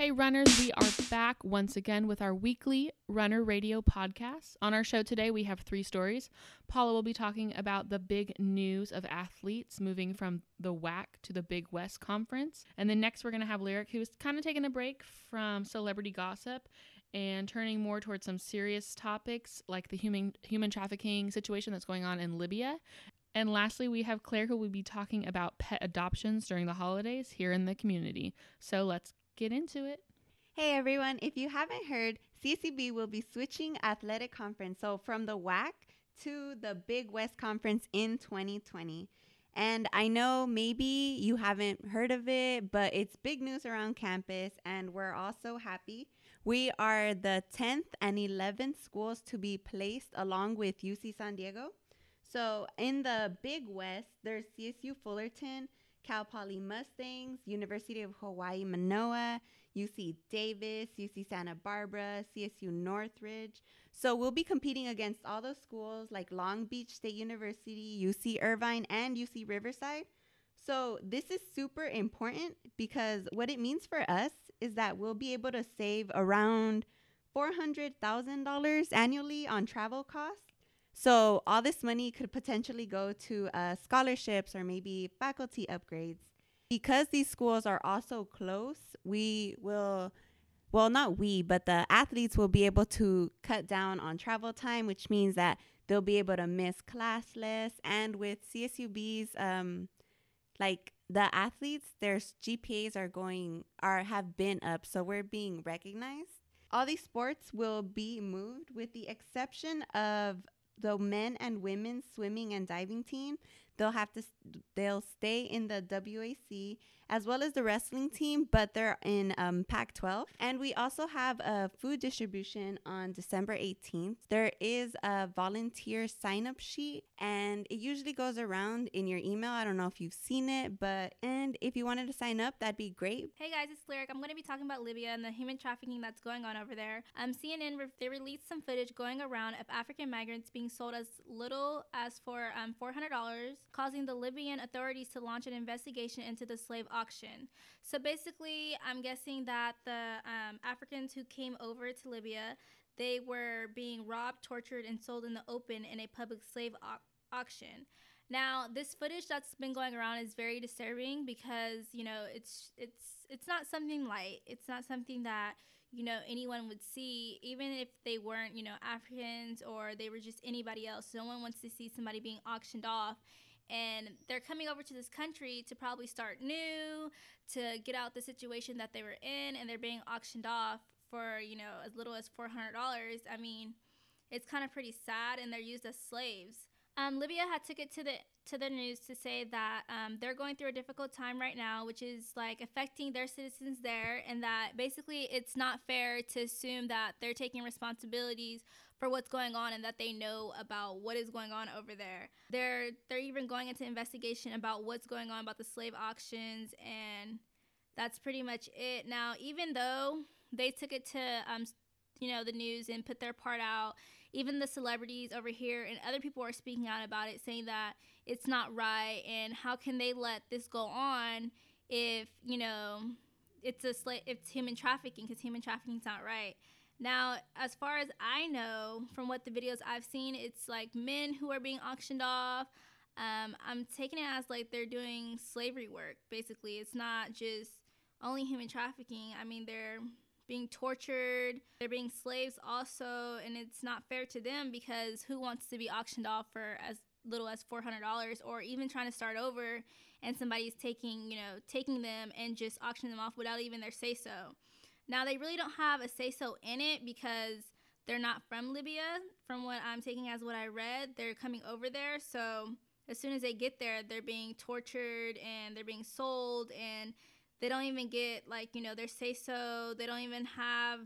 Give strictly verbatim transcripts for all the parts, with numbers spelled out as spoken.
Hey runners, we are back once again with our weekly Runner Radio podcast. On our show today, we have three stories. Paula will be talking about the big news of athletes moving from the W A C to the Big West Conference. And then next, we're going to have Lyric, who's kind of taking a break from celebrity gossip and turning more towards some serious topics like the human human trafficking situation that's going on in Libya. And lastly, we have Claire, who will be talking about pet adoptions during the holidays here in the community. So let's get into it. Hey everyone, if you haven't heard, C C B will be switching athletic conference, so from the W A C to the Big West Conference in twenty twenty. And I know maybe you haven't heard of it, but it's big news around campus, and we're all so happy. We are the tenth and eleventh schools to be placed along with U C San Diego. So in the Big West, there's C S U Fullerton, Cal Poly Mustangs, University of Hawaii Manoa, U C Davis, U C Santa Barbara, C S U Northridge. So we'll be competing against all those schools like Long Beach State University, U C Irvine, and U C Riverside. So this is super important because what it means for us is that we'll be able to save around four hundred thousand dollars annually on travel costs. So all this money could potentially go to uh, scholarships or maybe faculty upgrades. Because these schools are also close, we will, well, not we, but the athletes will be able to cut down on travel time, which means that they'll be able to miss class less. And with C S U B's, um, like the athletes, their G P As are going, are have been up, so we're being recognized. All these sports will be moved with the exception of the men and women's swimming and diving team. They'll have to, st- they'll stay in the W A C as well as the wrestling team, but they're in um, Pac twelve. And we also have a food distribution on December eighteenth. There is a volunteer sign-up sheet, and it usually goes around in your email. I don't know if you've seen it, but, and if you wanted to sign up, that'd be great. Hey guys, it's Lyric. I'm going to be talking about Libya and the human trafficking that's going on over there. Um, C N N, re- they released some footage going around of African migrants being sold as little as for um, four hundred dollars, causing the Libyan authorities to launch an investigation into the slave auction. So basically, I'm guessing that the um, Africans who came over to Libya, they were being robbed, tortured, and sold in the open in a public slave au- auction. Now, this footage that's been going around is very disturbing because, you know, it's it's it's not something light. It's not something that, you know, anyone would see, even if they weren't, you know, Africans or they were just anybody else. No one wants to see somebody being auctioned off. And they're coming over to this country to probably start new, to get out the situation that they were in, and they're being auctioned off for, you know, as little as four hundred dollars. I mean, it's kind of pretty sad, and they're used as slaves. Um, Libya had took it to the to the news to say that um, they're going through a difficult time right now, which is, like, affecting their citizens there, and that basically it's not fair to assume that they're taking responsibilities for what's going on and that they know about what is going on over there. They're they're even going into investigation about what's going on about the slave auctions, and that's pretty much it. Now, even though they took it to um you know the news and put their part out, even the celebrities over here and other people are speaking out about it, saying that it's not right and how can they let this go on if you know it's a sla- it's human trafficking, because human trafficking's not right. Now, as far as I know, from what the videos I've seen, it's like men who are being auctioned off. Um, I'm taking it as like they're doing slavery work, basically. It's not just only human trafficking. I mean, they're being tortured. They're being slaves also, and it's not fair to them because who wants to be auctioned off for as little as four hundred dollars, or even trying to start over and somebody's taking, you know, taking them and just auctioning them off without even their say-so. Now, they really don't have a say-so in it because they're not from Libya, from what I'm taking as what I read. They're coming over there, so as soon as they get there, they're being tortured and they're being sold, and they don't even get, like, you know, their say-so. They don't even have,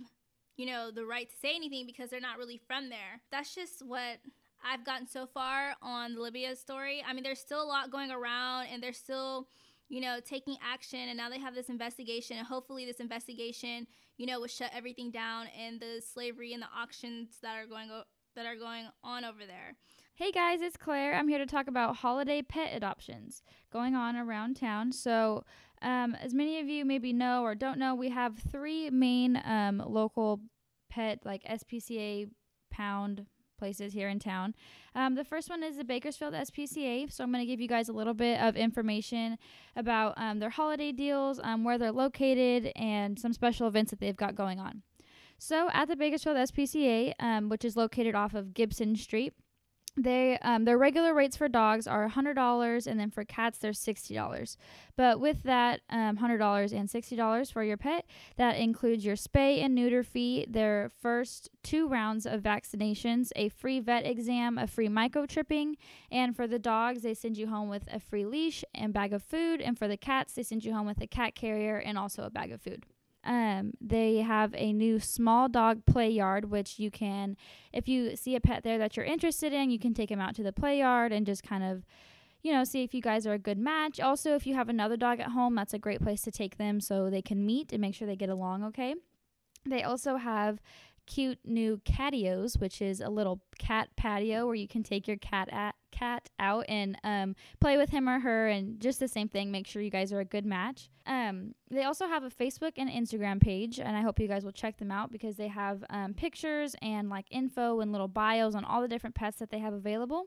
you know, the right to say anything because they're not really from there. That's just what I've gotten so far on the Libya story. I mean, there's still a lot going around, and there's still, you know, taking action, and now they have this investigation, and hopefully this investigation, you know, will shut everything down and the slavery and the auctions that are going o- that are going on over there. Hey guys, it's Claire. I'm here to talk about holiday pet adoptions going on around town. So Um, as many of you maybe know or don't know, we have three main um, local pet, like S P C A pound places here in town. Um, the first one is the Bakersfield S P C A. So I'm going to give you guys a little bit of information about um, their holiday deals, um, where they're located, and some special events that they've got going on. So at the Bakersfield S P C A, um, which is located off of Gibson Street, They um, their regular rates for dogs are one hundred dollars, and then for cats, they're sixty dollars. But with that um, one hundred dollars and sixty dollars for your pet, that includes your spay and neuter fee, their first two rounds of vaccinations, a free vet exam, a free microchipping, and for the dogs, they send you home with a free leash and bag of food, and for the cats, they send you home with a cat carrier and also a bag of food. Um, they have a new small dog play yard, which you can, if you see a pet there that you're interested in, you can take him out to the play yard and just kind of, you know, see if you guys are a good match. Also, if you have another dog at home, that's a great place to take them so they can meet and make sure they get along okay. They also have cute new catios, which is a little cat patio where you can take your cat at, cat out and um, play with him or her, and just the same thing, make sure you guys are a good match. Um, they also have a Facebook and Instagram page, and I hope you guys will check them out because they have um, pictures and like info and little bios on all the different pets that they have available.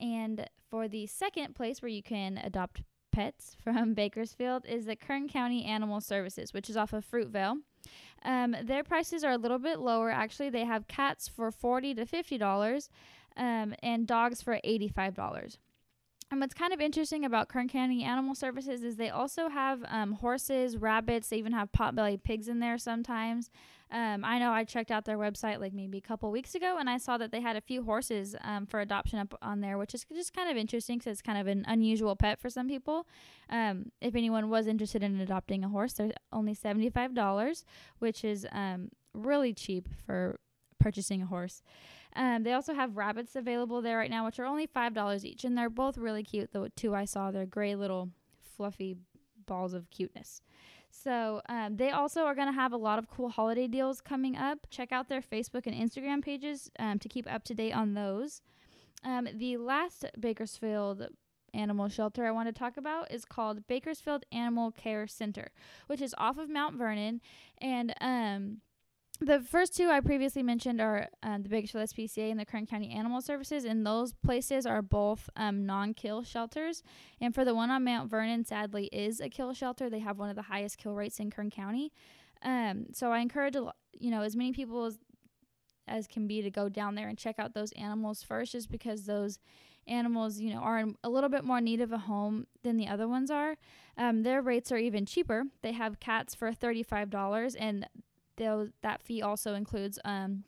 And for the second place where you can adopt pets from Bakersfield is the Kern County Animal Services, which is off of Fruitvale. Um, their prices are a little bit lower. Actually, they have cats for forty to fifty dollars um, and dogs for eighty-five dollars. And what's kind of interesting about Kern County Animal Services is they also have um, horses, rabbits. They even have potbelly pigs in there sometimes. Um, I know I checked out their website like maybe a couple weeks ago, and I saw that they had a few horses um, for adoption up on there, which is just kind of interesting because it's kind of an unusual pet for some people. Um, if anyone was interested in adopting a horse, they're only seventy-five dollars, which is um, really cheap for purchasing a horse. Um, they also have rabbits available there right now, which are only five dollars each, and they're both really cute. The two I saw, they're gray little fluffy balls of cuteness. So um, they also are going to have a lot of cool holiday deals coming up. Check out their Facebook and Instagram pages um, to keep up to date on those. Um, the last Bakersfield animal shelter I want to talk about is called Bakersfield Animal Care Center, which is off of Mount Vernon, and um the first two I previously mentioned are um, the Bakersfield S P C A and the Kern County Animal Services, and those places are both um, non-kill shelters. And for the one on Mount Vernon, sadly, is a kill shelter. They have one of the highest kill rates in Kern County. Um, so I encourage, a lo- you know, as many people as, as can be to go down there and check out those animals first, just because those animals, you know, are in a little bit more need of a home than the other ones are. Um, their rates are even cheaper. They have cats for thirty-five dollars, and They'll, that fee also includes um,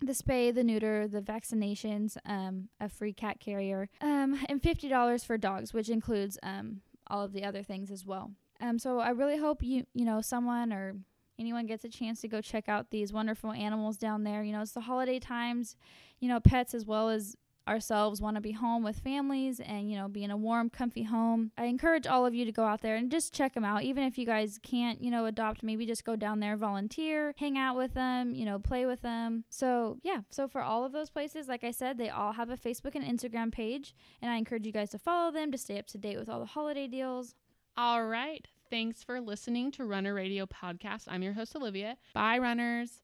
the spay, the neuter, the vaccinations, um, a free cat carrier, um, and fifty dollars for dogs, which includes um, all of the other things as well. Um, so I really hope you you know someone or anyone gets a chance to go check out these wonderful animals down there. You know, it's the holiday times. You know, pets as well as ourselves want to be home with families and, you know, be in a warm, comfy home. I encourage all of you to go out there and just check them out. Even if you guys can't, you know, adopt, maybe just go down there, volunteer, hang out with them, you know, play with them. So yeah, so for all of those places, like I said, they all have a Facebook and Instagram page, and I encourage you guys to follow them to stay up to date with all the holiday deals. All right. Thanks for listening to Runner Radio Podcast. I'm your host, Olivia. Bye, runners.